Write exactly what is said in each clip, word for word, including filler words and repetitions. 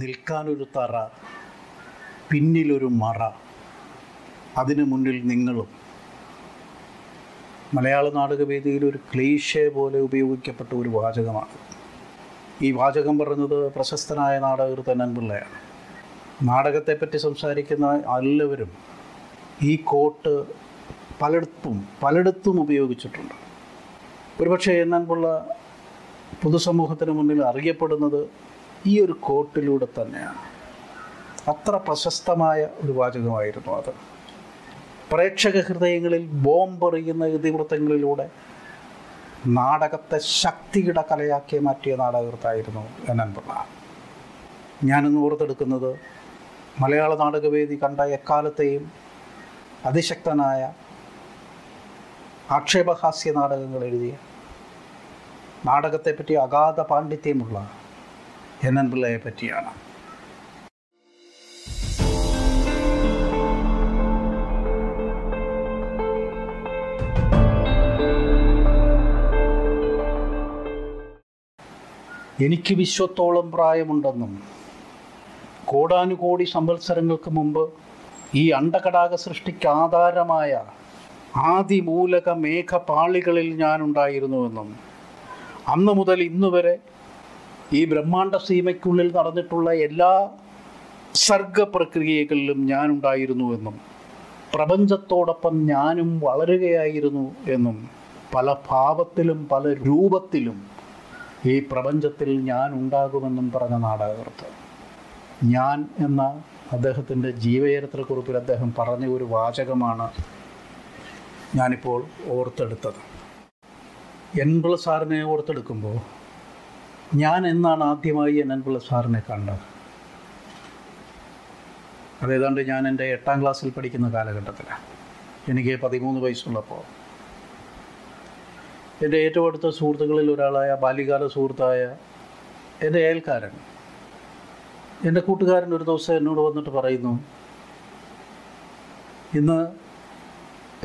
നിൽക്കാനൊരു തറ, പിന്നിലൊരു മറ, അതിനു മുന്നിൽ നിങ്ങളും. മലയാള നാടകവേദിയിൽ ഒരു ക്ലീഷേ പോലെ ഉപയോഗിക്കപ്പെട്ട ഒരു വാചകമാണ്. ഈ വാചകം പറഞ്ഞത് പ്രശസ്തനായ നാടകകൃത്ത് എൻ പിള്ളയാണ്. നാടകത്തെപ്പറ്റി സംസാരിക്കുന്ന എല്ലാവരും ഈ കോട്ട് പലയിടത്തും പലയിടത്തും ഉപയോഗിച്ചിട്ടുണ്ട്. ഒരുപക്ഷെ എൻ എൻ പിള്ള പൊതുസമൂഹത്തിന് മുന്നിൽ അറിയപ്പെടുന്നത് ഈ ഒരു കോട്ടിലൂടെ തന്നെയാണ്. അത്ര പ്രശസ്തമായ ഒരു വാചകമായിരുന്നു അത്. പ്രേക്ഷക ഹൃദയങ്ങളിൽ ബോംബെറിയുന്ന ഇതിവൃത്തങ്ങളിലൂടെ നാടകത്തെ ശക്തിയുടെ കലയാക്കി മാറ്റിയ നാടകകൃത്തായിരുന്നു എൻ എൻ പിള്ള. ഞാനിന്ന് ഓർത്തെടുക്കുന്നത് മലയാള നാടകവേദി കണ്ട എക്കാലത്തെയും അതിശക്തനായ ആക്ഷേപഹാസ്യ നാടകങ്ങൾ എഴുതിയ, നാടകത്തെപ്പറ്റി അഗാധ പാണ്ഡിത്യമുള്ള എൻ എൻ പിള്ളയെ പറ്റിയാണ്. എനിക്ക് വിശ്വത്തോളം പ്രായമുണ്ടെന്നും കോടാനുകോടി സംവത്സരങ്ങൾക്ക് മുമ്പ് ഈ അണ്ടകടാക സൃഷ്ടിക്ക് ആധാരമായ ആദിമൂലക മേഘപാളികളിൽ ഞാനുണ്ടായിരുന്നുവെന്നും അന്ന് മുതൽ ഇന്നുവരെ ഈ ബ്രഹ്മാണ്ഡ സീമയ്ക്കുള്ളിൽ നടന്നിട്ടുള്ള എല്ലാ സർഗപ്രക്രിയകളിലും ഞാനുണ്ടായിരുന്നുവെന്നും പ്രപഞ്ചത്തോടൊപ്പം ഞാനും വളരുകയായിരുന്നു എന്നും പല ഭാവത്തിലും പല രൂപത്തിലും ഈ പ്രപഞ്ചത്തിൽ ഞാൻ ഉണ്ടാകുമെന്നും പറഞ്ഞ നാടകകൃത്ത്. ഞാൻ എന്ന അദ്ദേഹത്തിൻ്റെ ജീവചരിത്രക്കുറിപ്പിൽ അദ്ദേഹം പറഞ്ഞ ഒരു വാചകമാണ് ഞാനിപ്പോൾ ഓർത്തെടുത്തത്. എൻ പിള്ള സാറിനെ ഓർത്തെടുക്കുമ്പോൾ ഞാൻ എന്നാണ് ആദ്യമായി എൻ എൻ പിള്ള സാറിനെ കണ്ടത്? അതേതാണ്ട് ഞാൻ എൻ്റെ എട്ടാം ക്ലാസ്സിൽ പഠിക്കുന്ന കാലഘട്ടത്തിലാണ്. എനിക്ക് പതിമൂന്ന് വയസ്സുള്ളപ്പോൾ എൻ്റെ ഏറ്റവും അടുത്ത സുഹൃത്തുക്കളിൽ ഒരാളായ, ബാല്യകാല സുഹൃത്തായ എൻ്റെ അയൽക്കാരൻ, എൻ്റെ കൂട്ടുകാരൻ ഒരു ദിവസം എന്നോട് വന്നിട്ട് പറയുന്നു, ഇന്ന്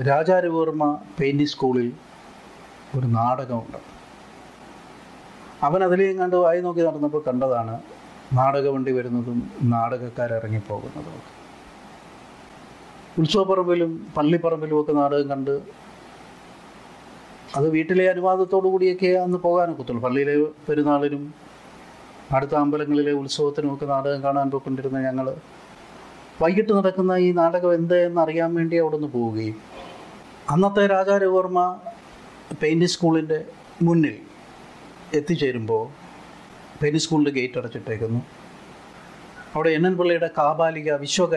രാജാ രവി വർമ്മ പെയിൻറ്റിങ് സ്കൂളിൽ ഒരു നാടകമുണ്ട്. അവൻ അതിലേയും കണ്ട് വായി നോക്കി നടന്നപ്പോൾ കണ്ടതാണ് നാടകവണ്ടി വരുന്നതും നാടകക്കാരിറങ്ങിപ്പോകുന്നതും. ഉത്സവപ്പറമ്പിലും പള്ളിപ്പറമ്പിലുമൊക്കെ നാടകം കണ്ട് അത് വീട്ടിലെ അനുവാദത്തോടു കൂടിയൊക്കെ അന്ന് പോകാനൊക്കെ ഉള്ളൂ. പള്ളിയിലെ പെരുന്നാളിനും അടുത്ത അമ്പലങ്ങളിലെ ഉത്സവത്തിനുമൊക്കെ നാടകം കാണാൻ പോയിക്കൊണ്ടിരുന്ന ഞങ്ങൾ വൈകിട്ട് നടക്കുന്ന ഈ നാടകം എന്തെന്നറിയാൻ വേണ്ടി അവിടെ നിന്ന് പോവുകയും അന്നത്തെ രാജാ രവി വർമ്മ പെയിൻറ്റിങ് സ്കൂളിൻ്റെ മുന്നിൽ എത്തിച്ചേരുമ്പോൾ പെയിൻറ്റിങ് സ്കൂളിൻ്റെ ഗേറ്റ് അടച്ചിട്ടേക്കുന്നു. അവിടെ എൻ എൻ പിള്ളയുടെ കാബാലിക വിശ്വ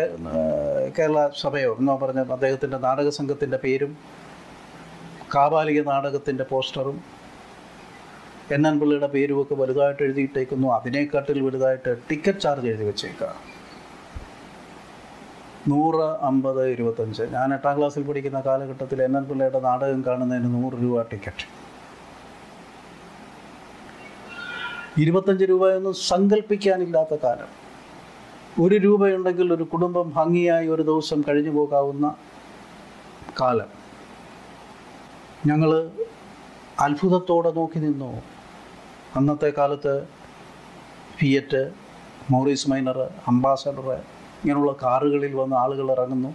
കേരള സഭയോ എന്നോ പറഞ്ഞ അദ്ദേഹത്തിൻ്റെ നാടക സംഘത്തിൻ്റെ പേരും കാബാലിക നാടകത്തിൻ്റെ പോസ്റ്ററും എൻ എൻ പിള്ളയുടെ പേരുമൊക്കെ വലുതായിട്ട് എഴുതിയിട്ടേക്കുന്നു. അതിനേക്കാട്ടിൽ വലുതായിട്ട് ടിക്കറ്റ് ചാർജ് എഴുതി വെച്ചേക്കുക. നൂറ് അമ്പത് ഇരുപത്തഞ്ച്. ഞാൻ എട്ടാം ക്ലാസ്സിൽ പഠിക്കുന്ന കാലഘട്ടത്തിൽ എൻ എൻ പിള്ളയുടെ നാടകം കാണുന്നതിന് നൂറ് രൂപ ടിക്കറ്റ്. ഇരുപത്തഞ്ച് രൂപയൊന്നും സങ്കല്പിക്കാനില്ലാത്ത കാലം. ഒരു രൂപയുണ്ടെങ്കിൽ ഒരു കുടുംബം ഭംഗിയായി ഒരു ദിവസം കഴിഞ്ഞു പോകാവുന്ന കാലം. ഞങ്ങൾ അത്ഭുതത്തോടെ നോക്കി നിന്നു. അന്നത്തെ കാലത്ത് ഫിയറ്റ്, മോറീസ് മൈനർ, അംബാസഡർ ഇങ്ങനെയുള്ള കാറുകളിൽ വന്ന് ആളുകൾ ഇറങ്ങുന്നു,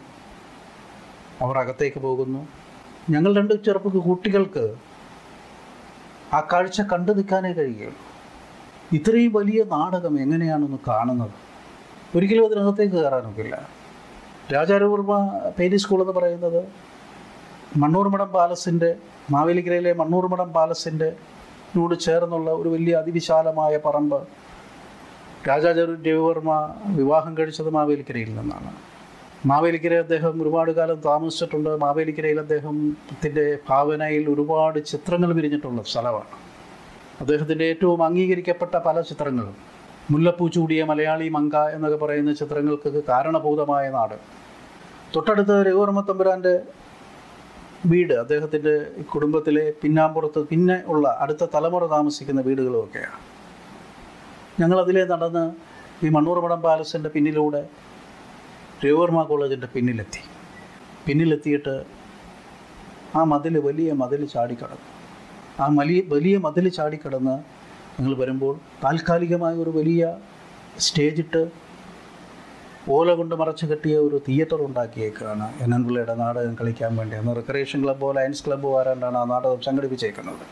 അവർ അകത്തേക്ക് പോകുന്നു. ഞങ്ങൾ രണ്ട് ചെറുപ്പ കുട്ടികൾക്ക് ആ കാഴ്ച കണ്ടു നിൽക്കാനേ കഴിയുകയുള്ളൂ. ഇത്രയും വലിയ നാടകം എങ്ങനെയാണെന്ന് കാണുന്നത്? ഒരിക്കലും അതിനകത്തേക്ക് കയറാനൊക്കില്ല. രാജാ രവി വർമ്മ പെയിൻറ്റിങ് സ്കൂൾ എന്ന് പറയുന്നത് മണ്ണൂർമഠം പാലസിൻ്റെ, മാവേലിക്കരയിലെ മണ്ണൂർമഠം പാലസിൻ്റെ നോട് ചേർന്നുള്ള ഒരു വലിയ അതിവിശാലമായ പറമ്പ്. രാജാ രവിവർമ്മ വിവാഹം കഴിച്ചത് മാവേലിക്കരയിൽ നിന്നാണ്. മാവേലിക്കര അദ്ദേഹം ഒരുപാട് കാലം താമസിച്ചിട്ടുണ്ട്. മാവേലിക്കരയിൽ അദ്ദേഹത്തിൻ്റെ ഭാവനയിൽ ഒരുപാട് ചിത്രങ്ങൾ വിരിഞ്ഞിട്ടുള്ള സ്ഥലമാണ്. അദ്ദേഹത്തിൻ്റെ ഏറ്റവും അംഗീകരിക്കപ്പെട്ട പല ചിത്രങ്ങളും, മുല്ലപ്പൂ ചൂടിയ മലയാളി മങ്ക എന്നൊക്കെ പറയുന്ന ചിത്രങ്ങൾക്കൊക്കെ കാരണഭൂതമായ നാട്. തൊട്ടടുത്ത് രവിവർമ്മ തമ്പുരാൻ്റെ വീട്, അദ്ദേഹത്തിൻ്റെ കുടുംബത്തിലെ പിന്നാമ്പുറത്ത് പിന്നെ ഉള്ള അടുത്ത തലമുറ താമസിക്കുന്ന വീടുകളുമൊക്കെയാണ്. ഞങ്ങളതിലേ നടന്ന് ഈ മണ്ണൂർമഠം പാലസിൻ്റെ പിന്നിലൂടെ രവിവർമ്മ കോളേജിൻ്റെ പിന്നിലെത്തി. പിന്നിലെത്തിയിട്ട് ആ മതിൽ, വലിയ മതിൽ ചാടിക്കടന്നു. ആ വലിയ വലിയ മതിൽ ചാടിക്കടന്ന് ഞങ്ങൾ വരുമ്പോൾ താൽക്കാലികമായ ഒരു വലിയ സ്റ്റേജിട്ട് ഓല കൊണ്ട് മറച്ചു കെട്ടിയ ഒരു തിയേറ്റർ ഉണ്ടാക്കിയേക്കാണ് എൻ എൻ പിള്ളയുടെ നാടകം കളിക്കാൻ വേണ്ടി. അന്ന് റിക്രിയേഷൻ ക്ലബ്ബോ ലയൻസ് ക്ലബ്ബോ ആരാണ്ടാണ് ആ നാടകം സംഘടിപ്പിച്ചേക്കുന്നത്.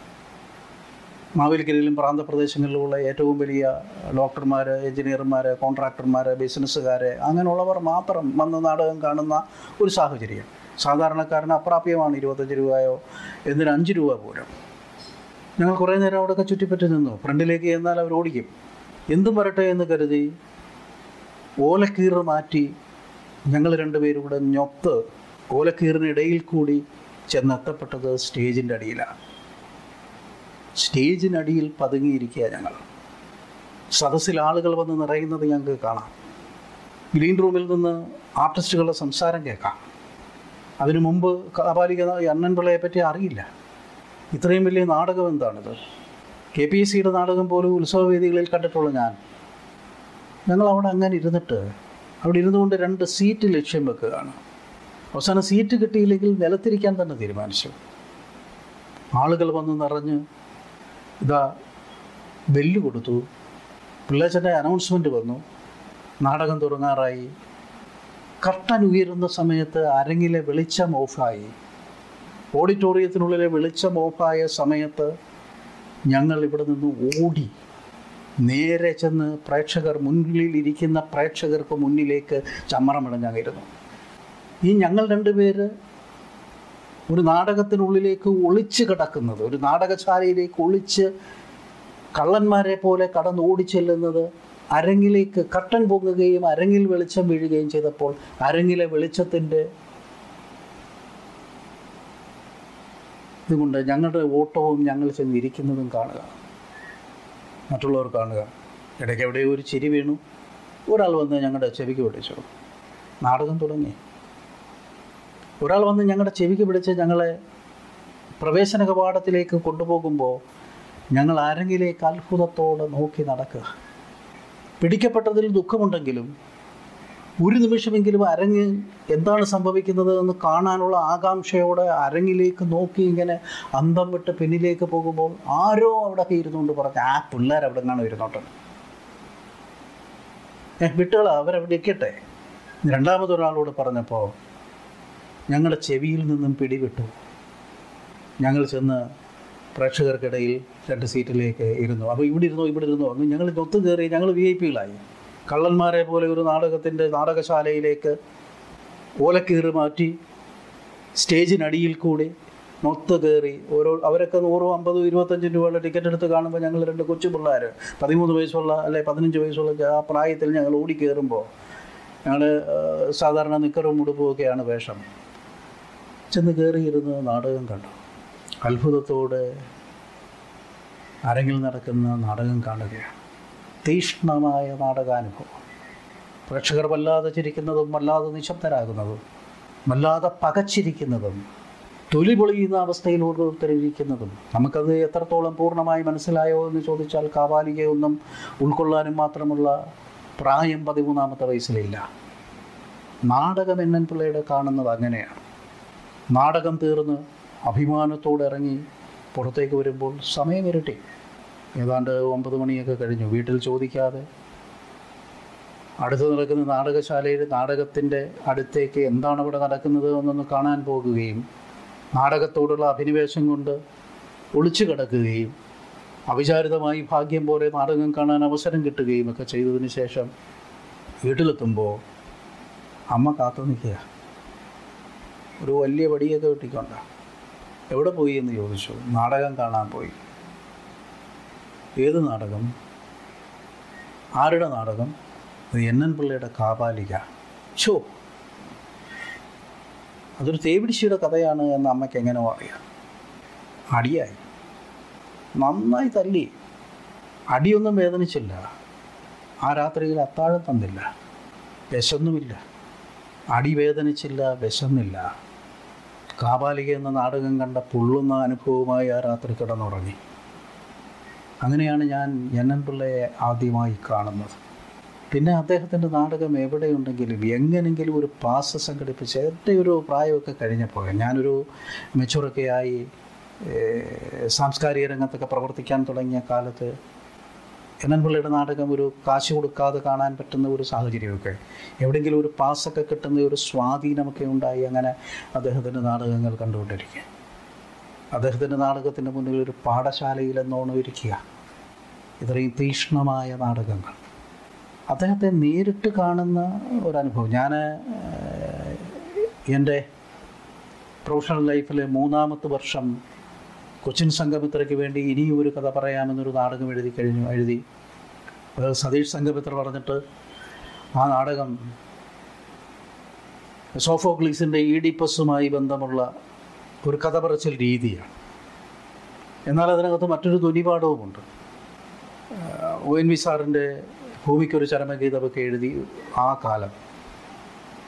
മാവേലിക്കരയിലും പ്രാന്തപ്രദേശങ്ങളിലുമുള്ള ഏറ്റവും വലിയ ഡോക്ടർമാർ, എഞ്ചിനീയർമാർ, കോൺട്രാക്ടർമാർ, ബിസിനസ്സുകാർ, അങ്ങനെയുള്ളവർ മാത്രം വന്ന് നാടകം കാണുന്ന ഒരു സാഹചര്യം. സാധാരണക്കാരന് അപ്രാപ്യമാണ് ഇരുപത്തഞ്ച് രൂപയോ എന്തിന് അഞ്ച് രൂപ പോലും. ഞങ്ങൾ കുറേ നേരം അവിടെയൊക്കെ ചുറ്റിപ്പറ്റി നിന്നു. ഫ്രണ്ടിലേക്ക് ചെന്നാൽ അവർ ഓടിക്കും. എന്തും വരട്ടെ എന്ന് കരുതി ഓലക്കീറ് മാറ്റി ഞങ്ങൾ രണ്ടുപേരും കൂടെ ഞൊത്ത് ഓലക്കീറിനിടയിൽ കൂടി ചെന്നെത്തപ്പെട്ടത് സ്റ്റേജിൻ്റെ അടിയിലാണ്. സ്റ്റേജിനടിയിൽ പതുങ്ങിയിരിക്കുക ഞങ്ങൾ. സദസ്സിൽ ആളുകൾ വന്ന് നിറയുന്നത് ഞങ്ങൾക്ക് കാണാം. ഗ്രീൻ റൂമിൽ നിന്ന് ആർട്ടിസ്റ്റുകളുടെ സംസാരം കേൾക്കാം. അതിനു മുമ്പ് കഥാപാലിക എൻ എൻ പിള്ളയെപ്പറ്റി അറിയില്ല. ഇത്രയും വലിയ നാടകം എന്താണിത്? കെ പി സിയുടെ നാടകം പോലും ഉത്സവവേദികളിൽ കണ്ടിട്ടുള്ള ഞാൻ ഞങ്ങൾ അവിടെ അങ്ങനെ ഇരുന്നിട്ട് അവിടെ ഇരുന്നുകൊണ്ട് രണ്ട് സീറ്റ് ലക്ഷ്യം വെക്കുകയാണ്. അവസാനം സീറ്റ് കിട്ടിയില്ലെങ്കിൽ നിലത്തിരിക്കാൻ തന്നെ തീരുമാനിച്ചു. ആളുകൾ വന്ന് നിറഞ്ഞ് ഇതാ ബെല്ല് കൊടുത്തു, പിള്ളേച്ചൻ്റെ അനൗൺസ്മെൻറ്റ് വന്നു, നാടകം തുടങ്ങാറായി. കർട്ടൻ ഉയരുന്ന സമയത്ത് അരങ്ങിലെ വെളിച്ചം ഓഫായി. ഓഡിറ്റോറിയത്തിനുള്ളിലെ വെളിച്ചം ഓഫായ സമയത്ത് ഞങ്ങൾ ഇവിടെ നിന്ന് ഓടി നേരെ ചെന്ന് പ്രേക്ഷകർ മുന്നിലിരിക്കുന്ന പ്രേക്ഷകർക്ക് മുന്നിലേക്ക് ചമ്മറമിടഞ്ഞായിരുന്നു. ഈ ഞങ്ങൾ രണ്ടുപേര് ഒരു നാടകത്തിനുള്ളിലേക്ക് ഒളിച്ച് കിടക്കുന്നത്, ഒരു നാടകശാലയിലേക്ക് ഒളിച്ച് കള്ളന്മാരെ പോലെ കടന്ന് ഓടിച്ചെല്ലുന്നത്, അരങ്ങിലേക്ക് കർട്ടൻ പൊങ്ങുകയും അരങ്ങിൽ വെളിച്ചം വീഴുകയും ചെയ്തപ്പോൾ അരങ്ങിലെ വെളിച്ചത്തിൻ്റെ ഇതുകൊണ്ട് ഞങ്ങളുടെ ഓട്ടവും ഞങ്ങൾ ചെന്നിരിക്കുന്നതും കാണുക, മറ്റുള്ളവർ കാണുക. ഇടയ്ക്ക് എവിടെയോ ഒരു ചിരി വീണു. ഒരാൾ വന്ന് ഞങ്ങളുടെ ചെവിക്ക് പിടിച്ചു, നാടകം തുടങ്ങി. ഒരാൾ വന്ന് ഞങ്ങളുടെ ചെവിക്ക് പിടിച്ച് ഞങ്ങളെ പ്രവേശന കവാടത്തിലേക്ക് കൊണ്ടുപോകുമ്പോൾ ഞങ്ങൾ ആരെങ്കിലേക്ക് അത്ഭുതത്തോടെ നോക്കി നടക്കുക. പിടിക്കപ്പെട്ടതിൽ ദുഃഖമുണ്ടെങ്കിലും ഒരു നിമിഷമെങ്കിലും അരങ്ങിൽ എന്താണ് സംഭവിക്കുന്നത് എന്ന് കാണാനുള്ള ആകാംക്ഷയോടെ അരങ്ങിലേക്ക് നോക്കി ഇങ്ങനെ അന്തം വിട്ട് പിന്നിലേക്ക് പോകുമ്പോൾ ആരോ അവിടെ ഇരുന്നുകൊണ്ട് പറഞ്ഞു, ആ പിള്ളേർ അവിടെ നിന്നാണ് ഇരുന്നോട്ടുണ്ട്, ഏഹ് വിട്ടുകളാ, അവരവിടെ ഇരിക്കട്ടെ. രണ്ടാമതൊരാളോട് പറഞ്ഞപ്പോൾ ഞങ്ങളുടെ ചെവിയിൽ നിന്നും പിടിവിട്ടു. ഞങ്ങൾ ചെന്ന് പ്രേക്ഷകർക്കിടയിൽ രണ്ട് സീറ്റിലേക്ക് ഇരുന്നു. അപ്പോൾ ഇവിടെ ഇരുന്നോ ഇവിടെ ഇരുന്നോ അങ്ങ് ഞങ്ങൾ ഒത്തു കയറി. ഞങ്ങൾ വി ഐ പികളായി. കള്ളന്മാരെ പോലെ ഒരു നാടകത്തിൻ്റെ നാടകശാലയിലേക്ക് ഓലക്കീറ് മാറ്റി സ്റ്റേജിനടിയിൽ കൂടി മൊത്ത് കയറി. ഓരോ അവരൊക്കെ നൂറോ അമ്പതോ ഇരുപത്തഞ്ചും രൂപയുള്ള ടിക്കറ്റ് എടുത്ത് കാണുമ്പോൾ ഞങ്ങൾ രണ്ട് കൊച്ചു പിള്ളേർ, പതിമൂന്ന് വയസ്സുള്ള അല്ലെ പതിനഞ്ച് വയസ്സുള്ള ആ പ്രായത്തിൽ ഞങ്ങൾ ഓടിക്കയറുമ്പോൾ ഞങ്ങൾ സാധാരണ നിക്കറും ഉടുപ്പുമൊക്കെയാണ് വേഷം. ചെന്ന് കയറിയിരുന്ന് നാടകം കണ്ടു. അത്ഭുതത്തോടെ അരങ്ങിൽ നടക്കുന്ന നാടകം കാണുകയാണ്. തീഷ്ണമായ നാടകാനുഭവം. പ്രേക്ഷകർ വല്ലാതെ ചിരിക്കുന്നതും വല്ലാതെ നിശബ്ദരാകുന്നതും വല്ലാതെ പകച്ചിരിക്കുന്നതും തൊലി പൊളിയുന്ന അവസ്ഥയിൽ ഓരോരുത്തരിയ്ക്കുന്നതും. നമുക്കത് എത്രത്തോളം പൂർണ്ണമായി മനസ്സിലായോ എന്ന് ചോദിച്ചാൽ കാവാലികയൊന്നും ഉൾക്കൊള്ളാനും മാത്രമുള്ള പ്രായം പതിമൂന്നാമത്തെ വയസ്സിലില്ല. നാടകം എൻ എൻ പിള്ളയുടെ കാണുന്നത് അങ്ങനെയാണ്. നാടകം തീർന്ന് അഭിമാനത്തോടെ ഇറങ്ങി പുറത്തേക്ക് വരുമ്പോൾ സമയം ഇരട്ടി, ഏതാണ്ട് ഒമ്പത് മണിയൊക്കെ കഴിഞ്ഞു. വീട്ടിൽ ചോദിക്കാതെ അടുത്ത് നടക്കുന്ന നാടകശാലയിൽ നാടകത്തിൻ്റെ അടുത്തേക്ക് എന്താണ് ഇവിടെ നടക്കുന്നത് എന്നൊന്ന് കാണാൻ പോകുകയും നാടകത്തോടുള്ള അഭിനിവേശം കൊണ്ട് ഒളിച്ചു കിടക്കുകയും അവിചാരിതമായി ഭാഗ്യം പോലെ നാടകം കാണാൻ അവസരം കിട്ടുകയും ഒക്കെ ചെയ്തതിന് ശേഷം വീട്ടിലെത്തുമ്പോൾ അമ്മ കാത്തു നിൽക്കുക. ഒരു വലിയ വടിയൊക്കെ വെട്ടിക്കൊണ്ട. എവിടെ പോയി എന്ന് ചോദിച്ചു. നാടകം കാണാൻ പോയി. ഏത് നാടകം? ആരുടെ നാടകം? എൻ എൻ പിള്ളയുടെ കാപാലിക. ഷോ, അതൊരു തേവിടിശ്ശിയുടെ കഥയാണ് എന്ന് അമ്മയ്ക്ക് എങ്ങനെ അറിയാം? അടിയായി, നന്നായി തല്ലി. അടിയൊന്നും വേദനിച്ചില്ല. ആ രാത്രിയിൽ അത്താഴം തന്നില്ല. വിശന്നുമില്ല. അടി വേദനിച്ചില്ല, വിശന്നില്ല. കാപാലിക എന്ന നാടകം കണ്ട പൊള്ളുന്ന അനുഭവമായി ആ രാത്രി കിടന്നുറങ്ങി. അങ്ങനെയാണ് ഞാൻ എൻ എൻ പിള്ളയെ ആദ്യമായി കാണുന്നത്. പിന്നെ അദ്ദേഹത്തിൻ്റെ നാടകം എവിടെയുണ്ടെങ്കിലും എങ്ങനെങ്കിലും ഒരു പാസ് സംഘടിപ്പിച്ച്, എൻ്റെ ഒരു പ്രായമൊക്കെ കഴിഞ്ഞപ്പോൾ ഞാനൊരു മെച്ചൂറൊക്കെയായി സാംസ്കാരിക രംഗത്തൊക്കെ പ്രവർത്തിക്കാൻ തുടങ്ങിയ കാലത്ത് എൻ എൻ പിള്ളയുടെ നാടകം ഒരു കാശ് കൊടുക്കാതെ കാണാൻ പറ്റുന്ന ഒരു സാഹചര്യമൊക്കെ, എവിടെയെങ്കിലും ഒരു പാസൊക്കെ കിട്ടുന്ന ഒരു സ്വാധീനമൊക്കെ ഉണ്ടായി. അങ്ങനെ അദ്ദേഹത്തിൻ്റെ നാടകങ്ങൾ കണ്ടുകൊണ്ടിരിക്കുക, അദ്ദേഹത്തിൻ്റെ നാടകത്തിൻ്റെ മുന്നിൽ ഒരു പാഠശാലയിലെന്നോണം ഇരിക്കുക, ഇത്രയും തീക്ഷ്ണമായ നാടകങ്ങൾ അദ്ദേഹത്തെ നേരിട്ട് കാണുന്ന ഒരനുഭവം. ഞാൻ എൻ്റെ പ്രൊഫഷണൽ ലൈഫിലെ മൂന്നാമത്തെ വർഷം കൊച്ചിൻ സംഗമിത്രയ്ക്ക് വേണ്ടി ഇനിയും ഒരു കഥ പറയാമെന്നൊരു നാടകം എഴുതി കഴിഞ്ഞു എഴുതി അത് സതീഷ് സംഗമിത്ര പറഞ്ഞിട്ട് ആ നാടകം സോഫോക്ലീസിൻ്റെ ഈഡിപ്പസുമായി ബന്ധമുള്ള ഒരു കഥ പറച്ചിൽ രീതിയാണ്. എന്നാൽ അതിനകത്ത് മറ്റൊരു ധ്വനിപാഠവുമുണ്ട്. ഒ എൻ വി സാറിൻ്റെ ഭൂമിക്കൊരു ചരമഗീതമൊക്കെ എഴുതി ആ കാലം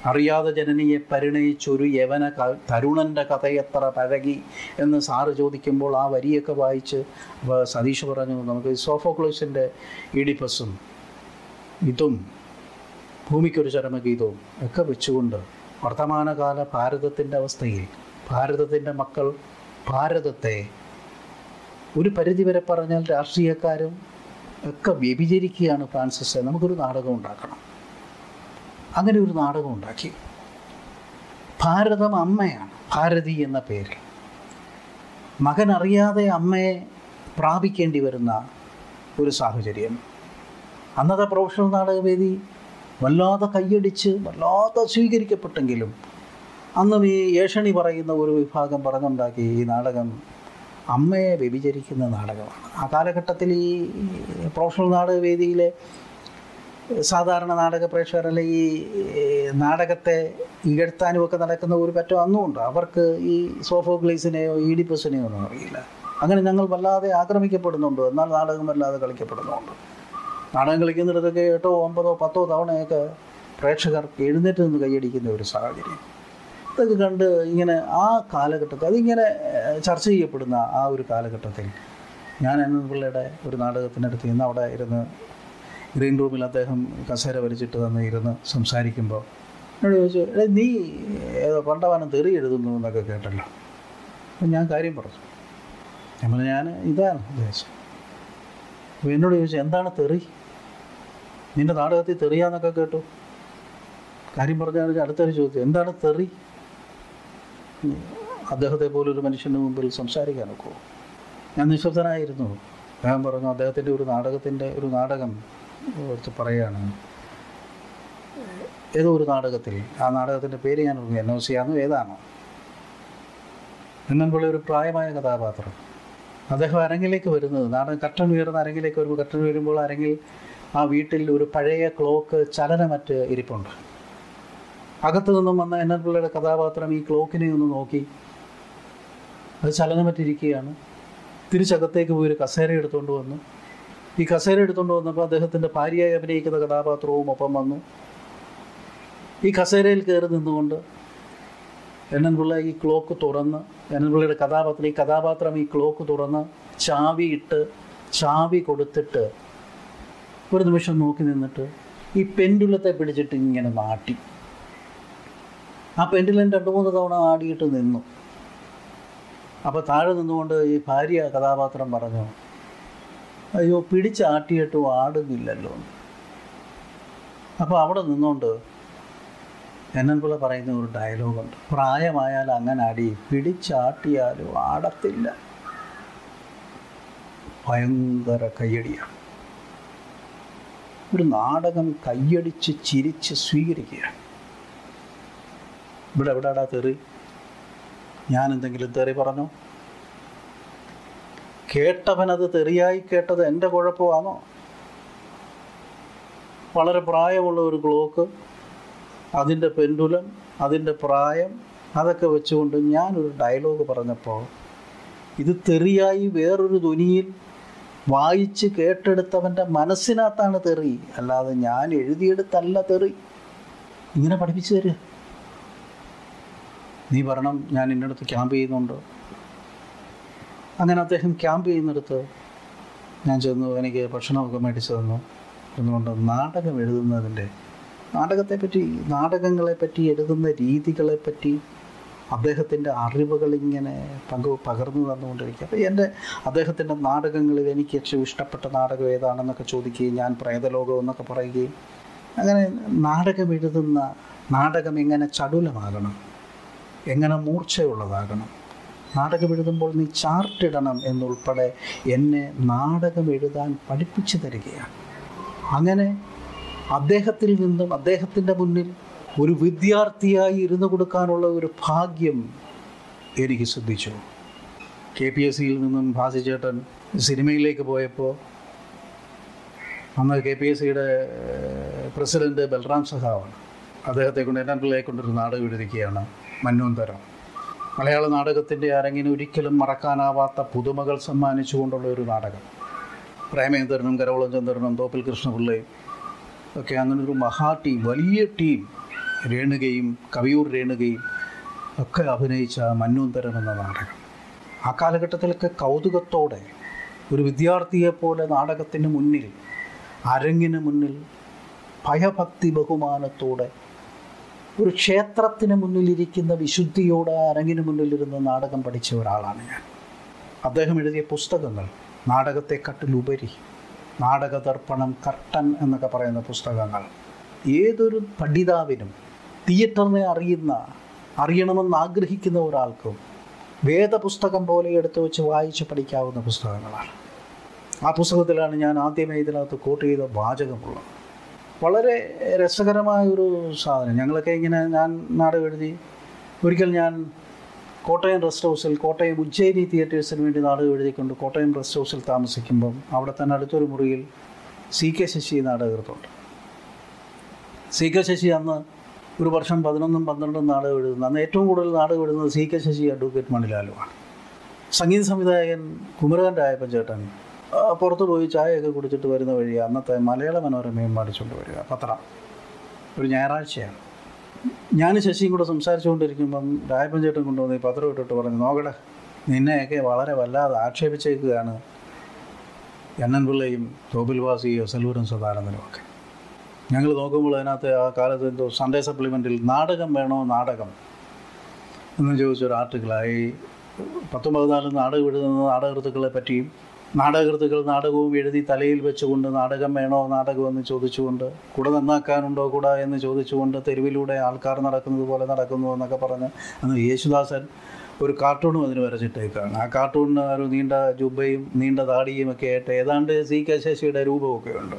അറിയാതെ ജനനിയെ പരിണയിച്ചൊരു യവന ക തരുണൻ്റെ കഥയെത്ര പഴകി എന്ന് സാറ് ചോദിക്കുമ്പോൾ ആ വരിയൊക്കെ വായിച്ച് സതീഷ് പറഞ്ഞു, നമുക്ക് സോഫോക്ലീസിൻ്റെ ഈഡിപ്പസും ഇതും ഭൂമിക്കൊരു ചരമഗീതവും ഒക്കെ വെച്ചുകൊണ്ട് വർത്തമാനകാല ഭാരതത്തിൻ്റെ അവസ്ഥയിൽ ഭാരതത്തിൻ്റെ മക്കൾ ഭാരതത്തെ ഒരു പരിധിവരെ പറഞ്ഞാൽ രാഷ്ട്രീയക്കാരും ഒക്കെ വ്യഭിചരിക്കുകയാണ് ഫ്രാൻസിസ്, നമുക്കൊരു നാടകം ഉണ്ടാക്കണം. അങ്ങനെ ഒരു നാടകം ഉണ്ടാക്കി. ഭാരതം അമ്മയാണ്, ഭാരതി എന്ന പേരിൽ മകൻ അറിയാതെ അമ്മയെ പ്രാപിക്കേണ്ടി വരുന്ന ഒരു സാഹചര്യം. അന്നത്തെ പ്രൊഫഷണൽ നാടകവേദി വല്ലാതെ കൈയടിച്ച് വല്ലാതെ സ്വീകരിക്കപ്പെട്ടെങ്കിലും അന്നും ഈ ഏഷണി പറയുന്ന ഒരു വിഭാഗം പറഞ്ഞുണ്ടാക്കി ഈ നാടകം അമ്മയെ വ്യഭിചരിക്കുന്ന നാടകമാണ്. ആ കാലഘട്ടത്തിൽ ഈ പ്രൊഫഷണൽ നാടകവേദിയിലെ സാധാരണ നാടക പ്രേക്ഷകർ അല്ലെങ്കിൽ ഈ നാടകത്തെ ഇകഴ്ത്താനും ഒക്കെ നടക്കുന്ന ഒരു പറ്റം അന്നുമുണ്ട്. അവർക്ക് ഈ സോഫോക്ലീസിനെയോ ഈഡിപ്പസിനെയോ ഒന്നും അറിയില്ല. അങ്ങനെ ഞങ്ങൾ വല്ലാതെ ആക്രമിക്കപ്പെടുന്നുണ്ട്, എന്നാൽ നാടകം വല്ലാതെ കളിക്കപ്പെടുന്നുണ്ട്. നാടകം കളിക്കുന്നിടത്തൊക്കെ എട്ടോ ഒമ്പതോ പത്തോ തവണയൊക്കെ പ്രേക്ഷകർ എഴുന്നേറ്റ് നിന്ന് കൈയടിക്കുന്ന ഒരു സാഹചര്യം ഇതൊക്കെ കണ്ട് ഇങ്ങനെ ആ കാലഘട്ടത്തിൽ അതിങ്ങനെ ചർച്ച ചെയ്യപ്പെടുന്ന ആ ഒരു കാലഘട്ടത്തിൽ ഞാൻ എൻ എൻ പിള്ളയുടെ ഒരു നാടകത്തിനടുത്ത് ഇന്ന് അവിടെ ഇരുന്ന് ഗ്രീൻ റൂമിൽ അദ്ദേഹം കസേര വലിച്ചിട്ട് തന്നെ ഇരുന്ന് സംസാരിക്കുമ്പോൾ എന്നോട് ചോദിച്ചു, എടേ നീ ഏതോ പണ്ടവാനം തെറി എഴുതുന്നു എന്നൊക്കെ കേട്ടല്ലോ. അപ്പം ഞാൻ കാര്യം പറഞ്ഞു. നമ്മൾ ഞാൻ ഇതാണ് ഉദ്ദേശം. അപ്പോൾ എന്നോട് ചോദിച്ചു, എന്താണ് തെറി, നിൻ്റെ നാടകത്തിൽ തെറിയാന്നൊക്കെ കേട്ടു. കാര്യം പറഞ്ഞാണെങ്കിൽ അടുത്തൊരു ചോദ്യം, എന്താണ് തെറി, അദ്ദേഹത്തെ പോലൊരു മനുഷ്യൻ്റെ മുമ്പിൽ സംസാരിക്കാനൊക്കെ. ഞാൻ നിശബ്ദനായിരുന്നു. അദ്ദേഹം പറഞ്ഞു, അദ്ദേഹത്തിൻ്റെ ഒരു നാടകത്തിൻ്റെ ഒരു നാടകം ഓർത്ത് പറയുകയാണ്, ഏതോ ഒരു നാടകത്തിൽ, ആ നാടകത്തിൻ്റെ പേര് ഞാൻ എൻ ഒ സി ആണെന്ന് ഏതാണോ, എന്നുള്ള ഒരു പ്രായമായ കഥാപാത്രം അദ്ദേഹം അരങ്ങിലേക്ക് വരുന്നത്, നാടകം കട്ടൻ വീറുന്ന അരങ്ങിലേക്ക് വരുമ്പോൾ, കട്ടൻ വീഴുമ്പോൾ അരങ്ങിൽ ആ വീട്ടിൽ ഒരു പഴയ ക്ലോക്ക് ചലനമറ്റ് ഇരിപ്പുണ്ട്. അകത്തു നിന്നും വന്ന എൻ എൻ പിള്ളയുടെ കഥാപാത്രം ഈ ക്ലോക്കിനെ ഒന്ന് നോക്കി, അത് ചലനമറ്റിരിക്കുകയാണ്. തിരിച്ചകത്തേക്ക് പോയി ഒരു കസേര എടുത്തുകൊണ്ട് വന്നു. ഈ കസേര എടുത്തുകൊണ്ട് വന്നപ്പോൾ അദ്ദേഹത്തിൻ്റെ ഭാര്യയായി അഭിനയിക്കുന്ന കഥാപാത്രവും ഒപ്പം വന്നു. ഈ കസേരയിൽ കയറി നിന്നുകൊണ്ട് എൻ എൻ പിള്ള ഈ ക്ലോക്ക് തുറന്ന്, എൻ എൻ പിള്ളയുടെ കഥാപാത്രം ഈ കഥാപാത്രം ഈ ക്ലോക്ക് തുറന്ന് ചാവി ഇട്ട് ചാവി കൊടുത്തിട്ട് ഒരു നിമിഷം നോക്കി നിന്നിട്ട് ഈ പെൻഡുലത്തെ പിടിച്ചിട്ട് ഇങ്ങനെ മാട്ടി. ആ പെൻഡുലൻ രണ്ട് മൂന്ന് തവണ ആടിയിട്ട് നിന്നു. അപ്പോൾ താഴെ നിന്നുകൊണ്ട് ഈ ഭാര്യ കഥാപാത്രം പറഞ്ഞു, അയ്യോ പിടിച്ചാട്ടിയിട്ടും ആടുന്നില്ലല്ലോ. അപ്പോൾ അവിടെ നിന്നുകൊണ്ട് എൻ എൻ പിള്ള പറയുന്ന ഒരു ഡയലോഗുണ്ട്, പ്രായമായാൽ അങ്ങനെ ആടി, പിടിച്ചാട്ടിയാലും ആടത്തില്ല. ഭയങ്കര കയ്യടിയാണ്. ഒരു നാടകം കയ്യടിച്ച് ചിരിച്ച് സ്വീകരിക്കുകയാണ്. ഇവിടെ എവിടാടാ തെറി, ഞാൻ എന്തെങ്കിലും തെറി പറഞ്ഞു, കേട്ടവനത് തെറിയായി കേട്ടത് എൻ്റെ കുഴപ്പമാണോ? വളരെ പ്രായമുള്ള ഒരു ക്ലോക്ക്, അതിൻ്റെ പെൻഡുലം, അതിൻ്റെ പ്രായം, അതൊക്കെ വെച്ചുകൊണ്ട് ഞാനൊരു ഡയലോഗ് പറഞ്ഞപ്പോൾ ഇത് തെറിയായി വേറൊരു ധ്വനിയിൽ വായിച്ച് കേട്ടെടുത്തവൻ്റെ മനസ്സിനകത്താണ് തെറി, അല്ലാതെ ഞാൻ എഴുതിയെടുത്തല്ല തെറി. ഇങ്ങനെ പഠിപ്പിച്ചു തരിക. നീ പറയണം ഞാൻ ഇന്നടത്ത് ക്യാമ്പ് ചെയ്യുന്നുണ്ട്. അങ്ങനെ അദ്ദേഹം ക്യാമ്പ് ചെയ്യുന്നിടത്ത് ഞാൻ ചെന്നു, എനിക്ക് ഭക്ഷണമൊക്കെ മേടിച്ചു തന്നു. എന്നുകൊണ്ട് നാടകം എഴുതുന്നതിൻ്റെ, നാടകത്തെപ്പറ്റി, നാടകങ്ങളെപ്പറ്റി, എഴുതുന്ന രീതികളെപ്പറ്റി, അദ്ദേഹത്തിൻ്റെ അറിവുകളിങ്ങനെ പങ്കു പകർന്നു തന്നുകൊണ്ടിരിക്കുക. അപ്പോൾ എൻ്റെ അദ്ദേഹത്തിൻ്റെ നാടകങ്ങളിൽ എനിക്ക് ഏറ്റവും ഇഷ്ടപ്പെട്ട നാടകം ഏതാണെന്നൊക്കെ ചോദിക്കുകയും ഞാൻ പ്രേതലോകം എന്നൊക്കെ പറയുകയും അങ്ങനെ നാടകം എഴുതുന്ന നാടകം എങ്ങനെ ചടുലമാകണം, എങ്ങനെ മൂർച്ചയുള്ളതാകണം, നാടകം എഴുതുമ്പോൾ നീ ചാർട്ടിടണം എന്നുൾപ്പെടെ എന്നെ നാടകം എഴുതാൻ പഠിപ്പിച്ചു തരികയാണ്. അങ്ങനെ അദ്ദേഹത്തിൽ നിന്നും അദ്ദേഹത്തിൻ്റെ മുന്നിൽ ഒരു വിദ്യാർത്ഥിയായി ഇരുന്നു കൊടുക്കാനുള്ള ഒരു ഭാഗ്യം എനിക്ക് സിദ്ധിച്ചു. കെ പി എസ് സിയിൽ നിന്നും ഭാസിച്ചേട്ടൻ സിനിമയിലേക്ക് പോയപ്പോൾ അന്ന് കെ പി എസ് സിയുടെ പ്രസിഡൻറ്റ് ബൽറാം സഹാവാണ്. അദ്ദേഹത്തെ കൊണ്ട് എൻ എൻ പിള്ളയെ കൊണ്ടൊരു നാടകം എഴുതിക്കുകയാണ് മന്വന്തരം. മലയാള നാടകത്തിൻ്റെ അരങ്ങിന് ഒരിക്കലും മറക്കാനാവാത്ത പുതുമകൾ സമ്മാനിച്ചുകൊണ്ടുള്ള ഒരു നാടകം. പ്രേമേന്ദ്രനും കരോളം ചന്ദ്രനും തോപ്പിൽ കൃഷ്ണപിള്ളയും ഒക്കെ അങ്ങനൊരു മഹാ ടീം, വലിയ ടീം, രേണുകയും കവിയൂർ രേണുകയും ഒക്കെ അഭിനയിച്ച മന്വന്തരം എന്ന നാടകം ആ കാലഘട്ടത്തിലൊക്കെ കൗതുകത്തോടെ ഒരു വിദ്യാർത്ഥിയെപ്പോലെ നാടകത്തിന് മുന്നിൽ, അരങ്ങിന് മുന്നിൽ ഭയഭക്തി ബഹുമാനത്തോടെ, ഒരു ക്ഷേത്രത്തിന് മുന്നിലിരിക്കുന്ന വിശുദ്ധിയോടെ അരങ്ങിന് മുന്നിലിരുന്ന് നാടകം പഠിച്ച ഒരാളാണ് ഞാൻ. അദ്ദേഹം എഴുതിയ പുസ്തകങ്ങൾ നാടകത്തെക്കാട്ടിലുപരി നാടക ദർപ്പണം, കർട്ടൻ എന്നൊക്കെ പറയുന്ന പുസ്തകങ്ങൾ ഏതൊരു പഠിതാവിനും തിയേറ്ററിനെ അറിയുന്ന അറിയണമെന്ന് ആഗ്രഹിക്കുന്ന ഒരാൾക്കും വേദപുസ്തകം പോലെ എടുത്തു വെച്ച് വായിച്ച് പഠിക്കാവുന്ന പുസ്തകങ്ങളാണ്. ആ പുസ്തകത്തിലാണ് ഞാൻ ആദ്യമേ ഇതിനകത്ത് കോട്ട് ചെയ്ത വാചകമുള്ളത്. വളരെ രസകരമായൊരു സാധനം. ഞങ്ങളൊക്കെ ഇങ്ങനെ ഞാൻ നാടകം എഴുതി. ഒരിക്കൽ ഞാൻ കോട്ടയം റെസ്റ്റ് ഹൗസിൽ, കോട്ടയം ഉജ്ജയിനി തിയേറ്റേഴ്സിന് വേണ്ടി നാടകം എഴുതിക്കൊണ്ട് കോട്ടയം റെസ്റ്റ് ഹൗസിൽ താമസിക്കുമ്പം അവിടെ തന്നെ അടുത്തൊരു മുറിയിൽ സി കെ ശശി നാടകകൃത്തുണ്ട്. സി കെ ശശി അന്ന് ഒരു വർഷം പതിനൊന്നും പന്ത്രണ്ടും നാടകം എഴുതുന്നു. അന്ന് ഏറ്റവും കൂടുതൽ നാടകം എഴുതുന്നത് സി കെ ശശി, അഡ്വക്കേറ്റ് മണിലാലുമാണ്. സംഗീത സംവിധായകൻ കുമരകൻ രായപ്പൻചേട്ടൻ പുറത്തു പോയി ചായയൊക്കെ കുടിച്ചിട്ട് വരുന്ന വഴി അന്നത്തെ മലയാള മനോരമയും മടിച്ചുകൊണ്ട് വരിക, പത്രം, ഒരു ഞായറാഴ്ചയാണ്. ഞാൻ ശശിയും കൂടെ സംസാരിച്ചുകൊണ്ടിരിക്കുമ്പം രായപ്പൻ ചേട്ടൻ കൊണ്ടുവന്ന് ഈ പത്രം ഇട്ടിട്ട് പറഞ്ഞു, നോക്കട നിന്നെയൊക്കെ വളരെ വല്ലാതെ ആക്ഷേപിച്ചേക്കുകയാണ് എൻ എൻ പിള്ളയും തോപ്പിൽ വാസിയും സെല്ലൂരും സദാനന്ദനും ഒക്കെ. ഞങ്ങൾ നോക്കുമ്പോൾ അതിനകത്ത് ആ കാലത്ത് എന്തോ സൺഡേ സപ്ലിമെൻറ്റിൽ നാടകം വേണോ നാടകം എന്ന് ചോദിച്ചൊരു ആർട്ടിക്കിളായി. പത്തും പതിനാലും നാടകം എഴുതുന്ന നാടകൃത്തുക്കളെ പറ്റിയും നാടകൃത്തുക്കൾ നാടകവും എഴുതി തലയിൽ വെച്ചുകൊണ്ട് നാടകം വേണോ നാടകം എന്ന് ചോദിച്ചുകൊണ്ട്, കൂടെ നന്നാക്കാനുണ്ടോ കൂടെ എന്ന് ചോദിച്ചുകൊണ്ട് തെരുവിലൂടെ ആൾക്കാർ നടക്കുന്നത് പോലെ നടക്കുന്നു എന്നൊക്കെ പറഞ്ഞ് അന്ന് യേശുദാസൻ ഒരു കാർട്ടൂണും അതിന് വരച്ചിട്ടേക്കാണ്. ആ കാർട്ടൂണിന് ഒരു നീണ്ട ജുബയും നീണ്ട താടിയും ഒക്കെ ആയിട്ട് ഏതാണ്ട് സി കെ ശശിയുടെ രൂപമൊക്കെ ഉണ്ട്.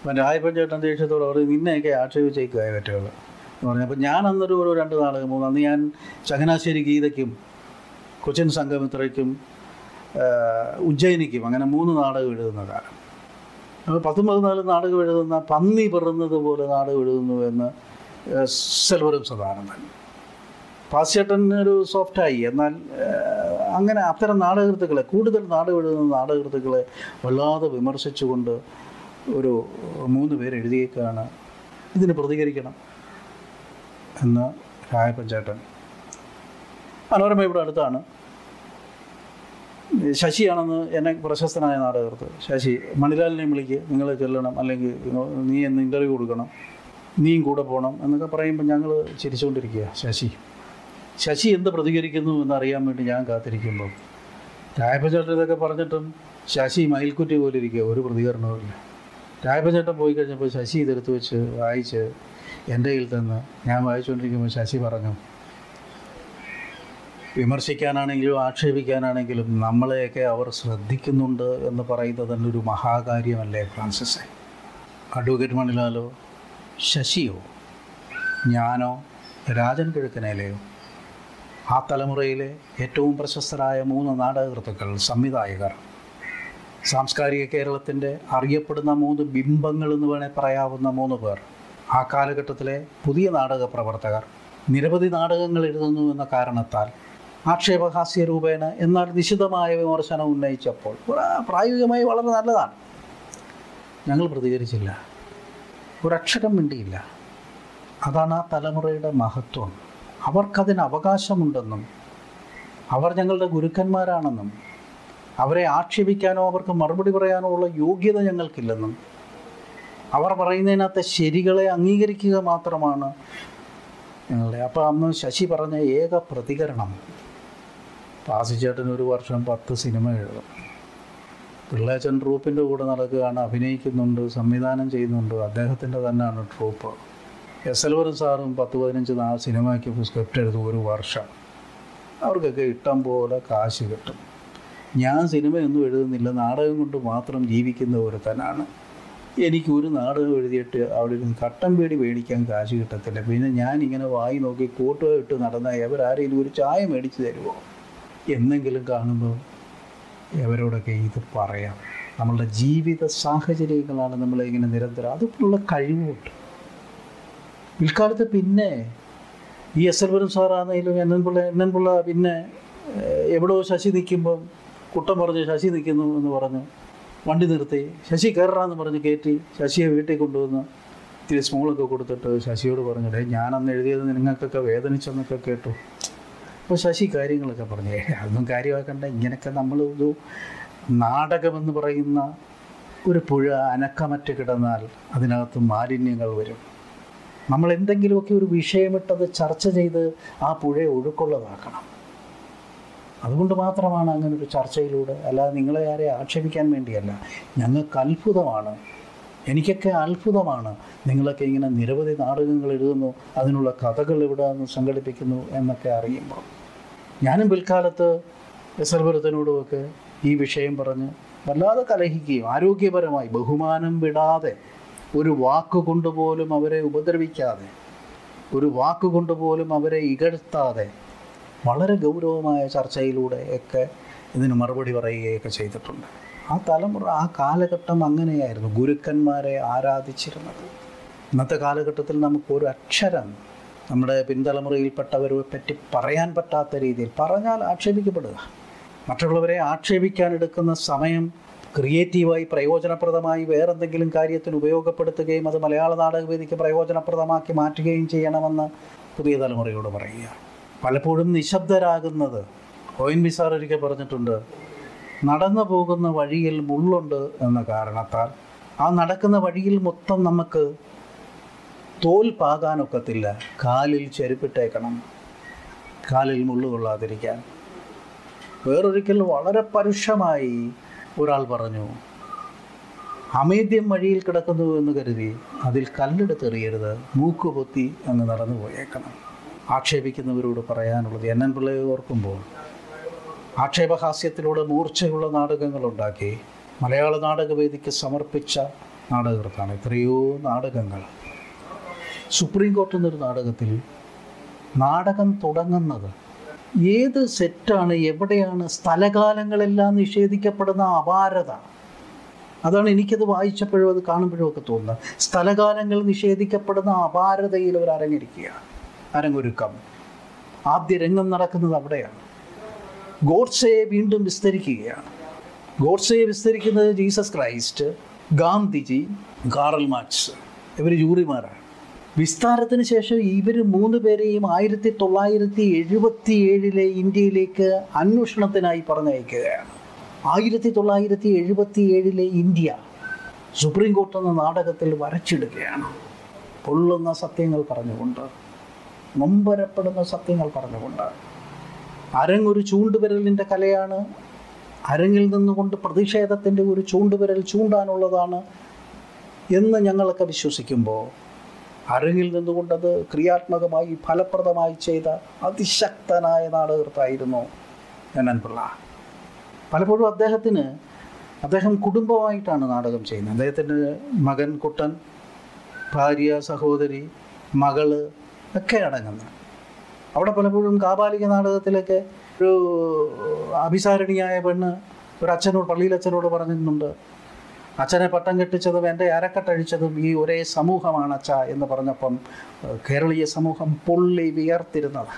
അപ്പം രായപ്പൻ ചേട്ടൻ ദേഷ്യത്തോടെ പറയും, നിന്നെയൊക്കെ ആക്ഷേപിച്ചേക്കുക പറ്റുള്ളൂ എന്ന് പറഞ്ഞു. അപ്പം ഞാൻ അന്നൊരു ഒരു രണ്ട് നാടകം പോകുന്നു. അന്ന് ഞാൻ ചങ്ങനാശ്ശേരി ഗീതയ്ക്കും കൊച്ചിൻ സംഗമിത്രയ്ക്കും ഉജ്ജയിനിക്കും അങ്ങനെ മൂന്ന് നാടകം എഴുതുന്ന കാലം. അപ്പോൾ പത്തും പതിനാലും നാടകം എഴുതുന്ന പന്നി പിറന്നത് പോലെ നാടകം എഴുതുന്നു എന്ന് സെൽവരും സദാനന്ദൻ. പാശ്ചേട്ടനൊരു സോഫ്റ്റായി, എന്നാൽ അങ്ങനെ അത്തരം നാടകൃത്തുക്കളെ, കൂടുതൽ നാടകം എഴുതുന്ന നാടകൃത്തുക്കളെ വല്ലാതെ വിമർശിച്ചുകൊണ്ട് ഒരു മൂന്ന് പേര് എഴുതിയേക്കാണ്. ഇതിന് പ്രതികരിക്കണം എന്ന് രായപ്പൻ ചേട്ടൻ. മനോരമ ഇവിടെ അടുത്താണ്. ശശിയാണെന്ന് എന്നെ പ്രശസ്തനായ നാടകകൃത്ത് ശശി, മണിലാലിനെയും വിളിക്കുക, നിങ്ങളെ ചെല്ലണം, അല്ലെങ്കിൽ നീ എന്ന് ഇൻ്റർവ്യൂ കൊടുക്കണം, നീയും കൂടെ പോകണം എന്നൊക്കെ പറയുമ്പോൾ ഞങ്ങൾ ചിരിച്ചുകൊണ്ടിരിക്കുക. ശശി ശശി എന്ത് പ്രതികരിക്കുന്നു എന്നറിയാൻ വേണ്ടി ഞാൻ കാത്തിരിക്കുമ്പോൾ രായപ്പചേട്ടൻ ഇതൊക്കെ പറഞ്ഞിട്ടും ശശി മയിൽക്കുറ്റി പോലെ ഇരിക്കുക, ഒരു പ്രതികരണവുമില്ല. രായപ്പചേട്ടൻ പോയി കഴിഞ്ഞപ്പോൾ ശശി ഇതെടുത്ത് വെച്ച് വായിച്ച് എൻ്റെ കയ്യിൽ തന്ന് ഞാൻ വായിച്ചുകൊണ്ടിരിക്കുമ്പോൾ ശശി പറഞ്ഞു, വിമർശിക്കാനാണെങ്കിലും ആക്ഷേപിക്കാനാണെങ്കിലും നമ്മളെയൊക്കെ അവർ ശ്രദ്ധിക്കുന്നുണ്ട് എന്ന് പറയുന്നത് തന്നെ ഒരു മഹാകാര്യമല്ലേ ഫ്രാൻസിസെ. അഡ്വക്കേറ്റ് മണിലാലോ, ശശിയോ, ഞാനോ, രാജൻ കിഴക്കനേലയോ, ആ തലമുറയിലെ ഏറ്റവും പ്രശസ്തരായ മൂന്ന് നാടകകൃത്തുക്കൾ, സംവിധായകർ, സാംസ്കാരിക കേരളത്തിൻ്റെ അറിയപ്പെടുന്ന മൂന്ന് ബിംബങ്ങൾ എന്ന് വേണേൽ പറയാവുന്ന മൂന്ന് പേർ, ആ കാലഘട്ടത്തിലെ പുതിയ നാടക പ്രവർത്തകർ, നിരവധി നാടകങ്ങൾ എഴുതുന്നു എന്ന കാരണത്താൽ ആക്ഷേപഹാസ്യ രൂപേണ എന്നാൽ നിശിതമായ വിമർശനം ഉന്നയിച്ചപ്പോൾ പ്രായോഗികമായി വളരെ നല്ലതാണ്. ഞങ്ങൾ പ്രതികരിച്ചില്ല, ഒരക്ഷരം മിണ്ടിയില്ല. അതാണ് ആ തലമുറയുടെ മഹത്വം. അവർക്കതിന് അവകാശമുണ്ടെന്നും അവർ ഞങ്ങളുടെ ഗുരുക്കന്മാരാണെന്നും അവരെ ആക്ഷേപിക്കാനോ അവർക്ക് മറുപടി പറയാനോ ഉള്ള യോഗ്യത ഞങ്ങൾക്കില്ലെന്നും അവർ പറയുന്നതിനകത്തെ ശരികളെ അംഗീകരിക്കുക മാത്രമാണ് ഞങ്ങളുടെ. അപ്പോൾ അന്ന് ശശി പറഞ്ഞ ഏക പ്രതികരണം, പാസിച്ചേട്ടൻ ഒരു വർഷം പത്ത് സിനിമ എഴുതും, പിള്ളേച്ചൻ ട്രൂപ്പിൻ്റെ കൂടെ നടക്കുകയാണ്, അഭിനയിക്കുന്നുണ്ട്, സംവിധാനം ചെയ്യുന്നുണ്ട്, അദ്ദേഹത്തിൻ്റെ തന്നെയാണ് ട്രൂപ്പ്. എസ് എൽവർ സാറും പത്ത് പതിനഞ്ച് നാല് സിനിമയ്ക്ക് സ്ക്രിപ്റ്റ് എഴുതും ഒരു വർഷം, അവർക്കൊക്കെ ഇഷ്ടം പോലെ കാശ് കിട്ടും. ഞാൻ സിനിമയൊന്നും എഴുതുന്നില്ല, നാടകം കൊണ്ട് മാത്രം ജീവിക്കുന്ന ഒരുത്തനാണ്. എനിക്കൊരു നാടകം എഴുതിയിട്ട് അവിടെ ഇരുന്ന് കട്ടൻ പേടി മേടിക്കാൻ കാശ് കിട്ടത്തില്ല. പിന്നെ ഞാനിങ്ങനെ വായി നോക്കി കോട്ടുക ഇട്ട് നടന്നാൽ എവരാരെങ്കിലും ഒരു ചായ മേടിച്ച് തരുമോ? എന്തെങ്കിലും കാണുമ്പോൾ എവരോടൊക്കെ ഇത് പറയാം. നമ്മളുടെ ജീവിത സാഹചര്യങ്ങളാണ് നമ്മളെ ഇങ്ങനെ നിരന്തരം, അതുപോലുള്ള കഴിവുണ്ട് പിൽക്കാലത്ത്. പിന്നെ ഈ എസ് എൽവരും സാറാണെങ്കിലും N N Pillai N N Pillai പിന്നെ എവിടെയോ ശശി നിൽക്കുമ്പം കുട്ടം പറഞ്ഞ് ശശി നിൽക്കുന്നു എന്ന് പറഞ്ഞ് വണ്ടി നിർത്തി, ശശി കയറാന്ന് പറഞ്ഞ് കയറ്റി, ശശിയെ വീട്ടിൽ കൊണ്ടുവന്ന് ഇത്തിരി സ്മോളൊക്കെ കൊടുത്തിട്ട് ശശിയോട് പറഞ്ഞിട്ട് ഞാനന്ന് എഴുതിയത് നിങ്ങൾക്കൊക്കെ വേദനിച്ചെന്നൊക്കെ കേട്ടു. അപ്പോൾ ശശി കാര്യങ്ങളൊക്കെ പറഞ്ഞു, അതൊന്നും കാര്യമാക്കണ്ട, ഇങ്ങനെയൊക്കെ നമ്മൾ ഒരു നാടകമെന്ന് പറയുന്ന ഒരു പുഴ അനക്കമറ്റ് കിടന്നാൽ അതിനകത്ത് മാലിന്യങ്ങൾ വരും. നമ്മൾ എന്തെങ്കിലുമൊക്കെ ഒരു വിഷയമിട്ടത് ചർച്ച ചെയ്ത് ആ പുഴയെ ഒഴുക്കുള്ളതാക്കണം. അതുകൊണ്ട് മാത്രമാണ് അങ്ങനൊരു ചർച്ചയിലൂടെ, അല്ലാതെ നിങ്ങളെ ആരെ ആക്ഷേപിക്കാൻ വേണ്ടിയല്ല. ഞങ്ങൾക്ക് അത്ഭുതമാണ്, എനിക്കൊക്കെ അത്ഭുതമാണ്, നിങ്ങളൊക്കെ ഇങ്ങനെ നിരവധി നാടകങ്ങൾ എഴുതുന്നു, അതിനുള്ള കഥകൾ ഇവിടെ നിന്ന് സംഘടിപ്പിക്കുന്നു എന്നൊക്കെ അറിയുമ്പോൾ. ഞാനും പിൽക്കാലത്ത് എസ് എൽവരത്തിനോടുമൊക്കെ ഈ വിഷയം പറഞ്ഞ് വല്ലാതെ കലഹിക്കുകയും ആരോഗ്യപരമായി ബഹുമാനം വിടാതെ, ഒരു വാക്കുകൊണ്ടുപോലും അവരെ ഉപദ്രവിക്കാതെ, ഒരു വാക്കുകൊണ്ടുപോലും അവരെ ഇകഴ്ത്താതെ വളരെ ഗൗരവമായ ചർച്ചയിലൂടെ ഒക്കെ ഇതിന് മറുപടി പറയുകയൊക്കെ ചെയ്തിട്ടുണ്ട്. ആ തലമുറ, ആ കാലഘട്ടം അങ്ങനെയായിരുന്നു ഗുരുക്കന്മാരെ ആരാധിച്ചിരുന്നത്. ഇന്നത്തെ കാലഘട്ടത്തിൽ നമുക്കൊരു അക്ഷരം നമ്മുടെ പിൻതലമുറയിൽപ്പെട്ടവരെ പറ്റി പറയാൻ പറ്റാത്ത രീതിയിൽ പറഞ്ഞാൽ ആക്ഷേപിക്കപ്പെടുക, മറ്റുള്ളവരെ ആക്ഷേപിക്കാൻ എടുക്കുന്ന സമയം ക്രിയേറ്റീവായി പ്രയോജനപ്രദമായി വേറെന്തെങ്കിലും കാര്യത്തിന് ഉപയോഗപ്പെടുത്തുകയും അത് മലയാള നാടകവേദിക്ക് പ്രയോജനപ്രദമാക്കി മാറ്റുകയും ചെയ്യണമെന്ന് പുതിയ തലമുറയോട് പറയുക. പലപ്പോഴും നിശബ്ദരാകുന്നത്, ഒ എൻ വി സാർ ഒരിക്കൽ പറഞ്ഞിട്ടുണ്ട്, നടന്നു പോകുന്ന വഴിയിൽ മുള്ളുണ്ട് എന്ന കാരണത്താൽ ആ നടക്കുന്ന വഴിയിൽ മൊത്തം നമുക്ക് തോൽ പാകാനൊക്കത്തില്ല, കാലിൽ ചെരുപ്പിട്ടേക്കണം കാലിൽ മുള്ളു കൊള്ളാതിരിക്കാൻ. വേറൊരിക്കൽ വളരെ പരുഷമായി ഒരാൾ പറഞ്ഞു, അമേദ്യം വഴിയിൽ കിടക്കുന്നു എന്ന് കരുതി അതിൽ കല്ലെടുത്തെറിയരുത്, മൂക്കുപൊത്തി എന്ന് നടന്നു പോയേക്കണം. ആക്ഷേപിക്കുന്നവരോട് പറയാനുള്ളത്, എൻ എൻ പിള്ളയെ ഓർക്കുമ്പോൾ ആക്ഷേപഹാസ്യത്തിലൂടെ മൂർച്ചയുള്ള നാടകങ്ങളുണ്ടാക്കി മലയാള നാടകവേദിക്ക് സമർപ്പിച്ച നാടകകർക്കാണ് എത്രയോ നാടകങ്ങൾ. സുപ്രീം കോർട്ടിൽ നിന്നൊരു നാടകത്തിൽ നാടകം തുടങ്ങുന്നത് ഏത് സെറ്റാണ്, എവിടെയാണ്, സ്ഥലകാലങ്ങളെല്ലാം നിഷേധിക്കപ്പെടുന്ന അപാരത. അതാണ് എനിക്കത് വായിച്ചപ്പോഴും അത് കാണുമ്പോഴും ഒക്കെ തോന്നുന്നത്. സ്ഥലകാലങ്ങൾ നിഷേധിക്കപ്പെടുന്ന അപാരതയിൽ അവർ അരങ്ങിരിക്കുക, അരങ്ങൊരുക്കം. ആദ്യ രംഗം നടക്കുന്നത് അവിടെയാണ്. ഗോഡ്സെയെ വീണ്ടും വിസ്തരിക്കുകയാണ്. ഗോഡ്സെയെ വിസ്തരിക്കുന്നത് Jesus Christ, Gandhiji, Karl Marx, ഇവർ ജൂറിമാരാണ്. വിസ്താരത്തിന് ശേഷം ഇവർ മൂന്ന് പേരെയും ആയിരത്തി തൊള്ളായിരത്തി എഴുപത്തി ഏഴിലെ ഇന്ത്യയിലേക്ക് അന്വേഷണത്തിനായി പറഞ്ഞയക്കുകയാണ്. ആയിരത്തി തൊള്ളായിരത്തി എഴുപത്തി ഏഴിലെ ഇന്ത്യ സുപ്രീം കോർട്ട് എന്ന നാടകത്തിൽ വരച്ചിടുകയാണ്, പൊള്ളുന്ന സത്യങ്ങൾ പറഞ്ഞുകൊണ്ട്, നൊമ്പരപ്പെടുന്ന സത്യങ്ങൾ പറഞ്ഞുകൊണ്ട്. അരങ്ങൊരു ചൂണ്ടുവിരലിൻ്റെ കലയാണ്, അരങ്ങിൽ നിന്നുകൊണ്ട് പ്രതിഷേധത്തിൻ്റെ ഒരു ചൂണ്ടുവിരൽ ചൂണ്ടാനുള്ളതാണ് എന്ന് ഞങ്ങളൊക്കെ വിശ്വസിക്കുമ്പോൾ, അരങ്ങിൽ നിന്നുകൊണ്ടത് ക്രിയാത്മകമായി ഫലപ്രദമായി ചെയ്ത അതിശക്തനായ നാടകകർത്തായിരുന്നു എൻ എൻ പിള്ള. പലപ്പോഴും അദ്ദേഹത്തിന്, അദ്ദേഹം കുടുംബമായിട്ടാണ് നാടകം ചെയ്യുന്നത്. അദ്ദേഹത്തിൻ്റെ മകൻ കുട്ടൻ, ഭാര്യ, സഹോദരി, മകള് ഒക്കെ അടങ്ങുന്നത്. അവിടെ പലപ്പോഴും കാബാലിക നാടകത്തിലൊക്കെ ഒരു അഭിസാരണിയായ പെണ്ണ് ഒരച്ഛനോട്, പള്ളിയിലച്ഛനോട് പറഞ്ഞിട്ടുണ്ട്, അച്ഛനെ പട്ടം കെട്ടിച്ചതും എൻ്റെ അരക്കെട്ടഴിച്ചതും ഈ ഒരേ സമൂഹമാണ് അച്ഛ എന്ന് പറഞ്ഞപ്പം കേരളീയ സമൂഹം പൊള്ളി വിയർത്തിരുന്നത്.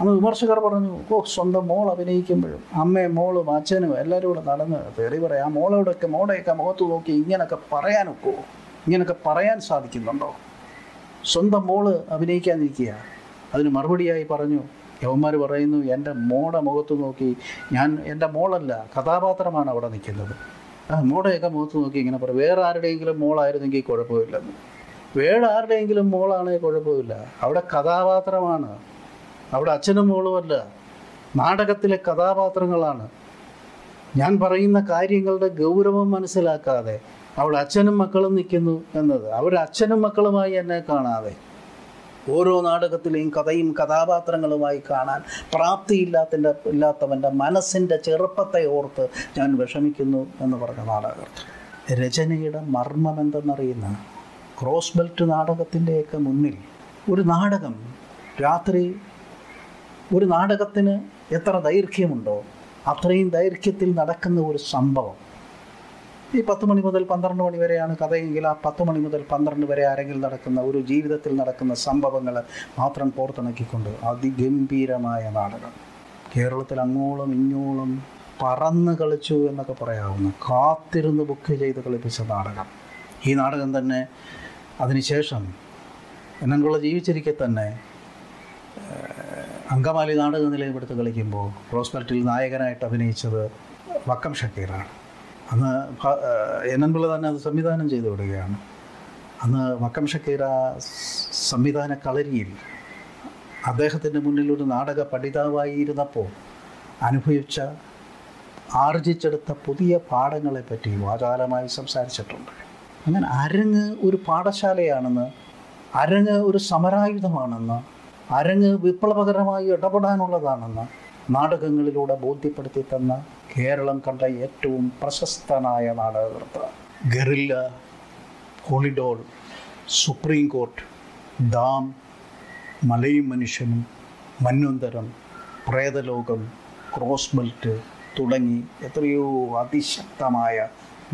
അന്ന് വിമർശകർ പറഞ്ഞു, ഓ സ്വന്തം മോൾ അഭിനയിക്കുമ്പോഴും അമ്മയും മോളും അച്ഛനും എല്ലാവരും കൂടെ നടന്ന് തെറി പറയാം, ആ മോളോടൊക്കെ മോളെയൊക്കെ മുഖത്ത് നോക്കി ഇങ്ങനൊക്കെ പറയാനൊക്കെ ഇങ്ങനൊക്കെ പറയാൻ സാധിക്കുന്നുണ്ടോ? സ്വന്തം മോള് അഭിനയിക്കാതിരിക്കുക, അതിന് മറുപടിയായി പറഞ്ഞു, യവന്മാർ പറയുന്നു എൻ്റെ മോടെ മുഖത്ത് നോക്കി, ഞാൻ എൻ്റെ മോളല്ല കഥാപാത്രമാണ് അവിടെ നിൽക്കുന്നത്, ആ മോടെയൊക്കെ മുഖത്ത് നോക്കി ഇങ്ങനെ പറയും, വേറെ ആരുടെയെങ്കിലും മോളായിരുന്നെങ്കിൽ കുഴപ്പമില്ലെന്ന്. വേട് ആരുടെയെങ്കിലും മോളാണെങ്കിൽ കുഴപ്പമില്ല. അവിടെ കഥാപാത്രമാണ്, അവിടെ അച്ഛനും മോളുമല്ല, നാടകത്തിലെ കഥാപാത്രങ്ങളാണ്. ഞാൻ പറയുന്ന കാര്യങ്ങളുടെ ഗൗരവം മനസ്സിലാക്കാതെ അവിടെ അച്ഛനും മക്കളും നിൽക്കുന്നു എന്നത്, അവർ അച്ഛനും മക്കളുമായി എന്നെ കാണാതെ ഓരോ നാടകത്തിലെയും കഥയും കഥാപാത്രങ്ങളുമായി കാണാൻ പ്രാപ്തിയില്ലാത്തതിൻ്റെ ഇല്ലാത്തവൻ്റെ മനസ്സിൻ്റെ ചെറുപ്പത്തെ ഓർത്ത് ഞാൻ വിഷമിക്കുന്നു എന്ന് പറഞ്ഞ നാടകകർത്താവ്. രചനയുടെ മർമ്മം എന്തെന്നറിയുന്ന ക്രോസ്ബെൽറ്റ് നാടകത്തിൻ്റെയൊക്കെ മുന്നിൽ ഒരു നാടകം രാത്രി, ഒരു നാടകത്തിന് എത്ര ദൈർഘ്യമുണ്ടോ അത്രയും ദൈർഘ്യത്തിൽ നടക്കുന്ന ഒരു സംഭവം. ഈ പത്ത് മണി മുതൽ പന്ത്രണ്ട് മണി വരെയാണ് കഥയെങ്കിൽ ആ പത്ത് മണി മുതൽ പന്ത്രണ്ട് വരെ ആരെങ്കിലും നടക്കുന്ന ഒരു ജീവിതത്തിൽ നടക്കുന്ന സംഭവങ്ങൾ മാത്രം കോർത്തിണക്കിക്കൊണ്ട് അതിഗംഭീരമായ നാടകം. കേരളത്തിൽ അങ്ങോളം ഇങ്ങോളം പറന്ന് കളിച്ചു എന്നൊക്കെ പറയാവുന്ന, കാത്തിരുന്ന് ബുക്ക് ചെയ്ത് കളിപ്പിച്ച നാടകം. ഈ നാടകം തന്നെ അതിനുശേഷം എൻ എൻ പിള്ള ജീവിച്ചിരിക്കെ തന്നെ അങ്കമാലി നാടക നിലയം എടുത്ത് കളിക്കുമ്പോൾ ക്രോസ്ബെൽറ്റിൽ നായകനായിട്ട് അഭിനയിച്ചത് വക്കം ഷക്കീറാണ്. അന്ന് എൻ എൻ പിള്ള തന്നെ അത് സംവിധാനം ചെയ്തു വിടുകയാണ്. അന്ന് വക്കം ഷക്കീറ സംവിധാന കളരിയിൽ അദ്ദേഹത്തിൻ്റെ മുന്നിൽ ഒരു നാടക പഠിതാവായി ഇരുന്നപ്പോൾ അനുഭവിച്ച, ആർജിച്ചെടുത്ത പുതിയ പാഠങ്ങളെപ്പറ്റി വാചാലമായി സംസാരിച്ചിട്ടുണ്ട്. അങ്ങനെ അരങ്ങ് ഒരു പാഠശാലയാണെന്ന്, അരങ്ങ് ഒരു സമരായുധമാണെന്ന്, അരങ്ങ് വിപ്ലവകരമായി ഇടപെടാനുള്ളതാണെന്ന് നാടകങ്ങളിലൂടെ ബോധ്യപ്പെടുത്തി തന്ന കേരളം കണ്ട ഏറ്റവും പ്രശസ്തനായ നാടകകർത്താവ്. Guerrilla, holy doll, supreme court, dam, മലയും മനുഷ്യനും, മന്വന്തരം, പ്രേതലോകം, ക്രോസ്ബെൽറ്റ് തുടങ്ങി എത്രയോ അതിശക്തമായ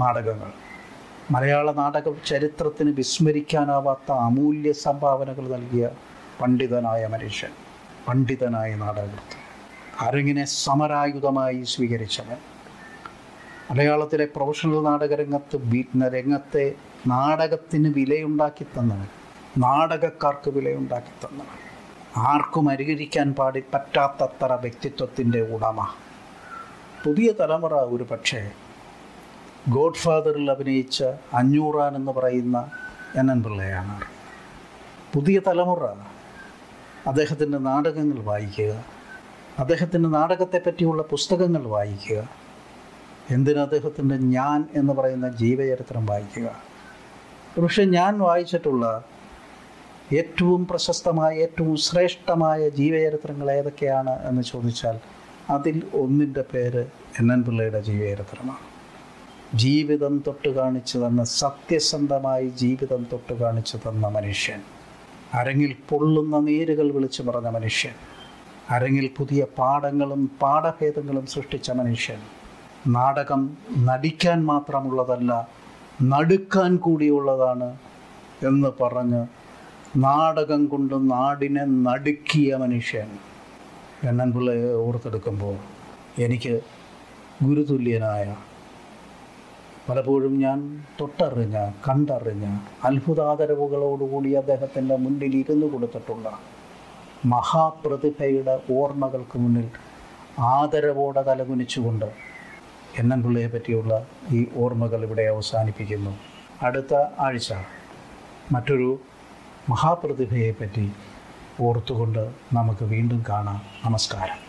നാടകങ്ങൾ. മലയാള നാടക ചരിത്രത്തിന് വിസ്മരിക്കാനാവാത്ത അമൂല്യ സംഭാവനകൾ നൽകിയ പണ്ഡിതനായ മനുഷ്യൻ, പണ്ഡിതനായ നാടകകർത്താവ്, അരങ്ങിനെ സമരായുധമായി സ്വീകരിച്ചവൻ. മലയാളത്തിലെ പ്രൊഫഷണൽ നാടകരംഗത്ത് രംഗത്തെ നാടകത്തിന് വിലയുണ്ടാക്കി തന്നവൻ, നാടകക്കാർക്ക് വിലയുണ്ടാക്കി തന്നവൻ, ആർക്കും അനുകരിക്കാൻ പാടി പറ്റാത്തത്ര വ്യക്തിത്വത്തിൻ്റെ ഉടമ. പുതിയ തലമുറ ഒരു പക്ഷേ ഗോഡ് ഫാദറിൽ അഭിനയിച്ച അഞ്ഞൂറാൻ എന്ന് പറയുന്ന എൻ എൻ പിള്ളയാണ്. പുതിയ തലമുറ അദ്ദേഹത്തിൻ്റെ നാടകങ്ങൾ വായിക്കുക, അദ്ദേഹത്തിൻ്റെ നാടകത്തെപ്പറ്റിയുള്ള പുസ്തകങ്ങൾ വായിക്കുക. എന്തിന് അദ്ദേഹത്തിൻ്റെ ഞാൻ എന്ന് പറയുന്ന ജീവചരിത്രം വായിക്കുക. പക്ഷേ ഞാൻ വായിച്ചിട്ടുള്ള ഏറ്റവും പ്രശസ്തമായ, ഏറ്റവും ശ്രേഷ്ഠമായ ജീവചരിത്രങ്ങൾ ഏതൊക്കെയാണ് എന്ന് ചോദിച്ചാൽ അതിൽ ഒന്നിൻ്റെ പേര് എൻ എൻ പിള്ളയുടെ ജീവചരിത്രമാണ്. ജീവിതം തൊട്ട് കാണിച്ചു തന്ന, സത്യസന്ധമായി ജീവിതം തൊട്ട് കാണിച്ചു തന്ന മനുഷ്യൻ, അരങ്ങിൽ പൊള്ളുന്ന നീരുകൾ വിളിച്ചു പറഞ്ഞ മനുഷ്യൻ, അരങ്ങിൽ പുതിയ പാഠങ്ങളും പാഠഭേദങ്ങളും സൃഷ്ടിച്ച മനുഷ്യൻ. നാടകം നടിക്കാൻ മാത്രമുള്ളതല്ല, നടുക്കാൻ കൂടിയുള്ളതാണ് എന്ന് പറഞ്ഞ് നാടകം കൊണ്ട് നാടിനെ നടുക്കിയ മനുഷ്യൻ. എൻ എൻ പിള്ളയെ ഓർത്തെടുക്കുമ്പോൾ എനിക്ക് ഗുരുതുല്യനായ, പലപ്പോഴും ഞാൻ തൊട്ടറിഞ്ഞ, കണ്ടറിഞ്ഞ, അത്ഭുതാദരവുകളോടുകൂടി അദ്ദേഹത്തിൻ്റെ മുന്നിൽ ഇരുന്നു കൊടുത്തിട്ടുള്ള മഹാപ്രതിഭയുടെ ഓർമ്മകൾക്ക് മുന്നിൽ ആദരവോടെ തലകുനിച്ചുകൊണ്ട് എൻ എൻ പിള്ളയെ പറ്റിയുള്ള ഈ ഓർമ്മകൾ ഇവിടെ അവസാനിപ്പിക്കുന്നു. അടുത്ത ആഴ്ച മറ്റൊരു മഹാപ്രതിഭയെപ്പറ്റി ഓർത്തുകൊണ്ട് നമുക്ക് വീണ്ടും കാണാം. നമസ്കാരം.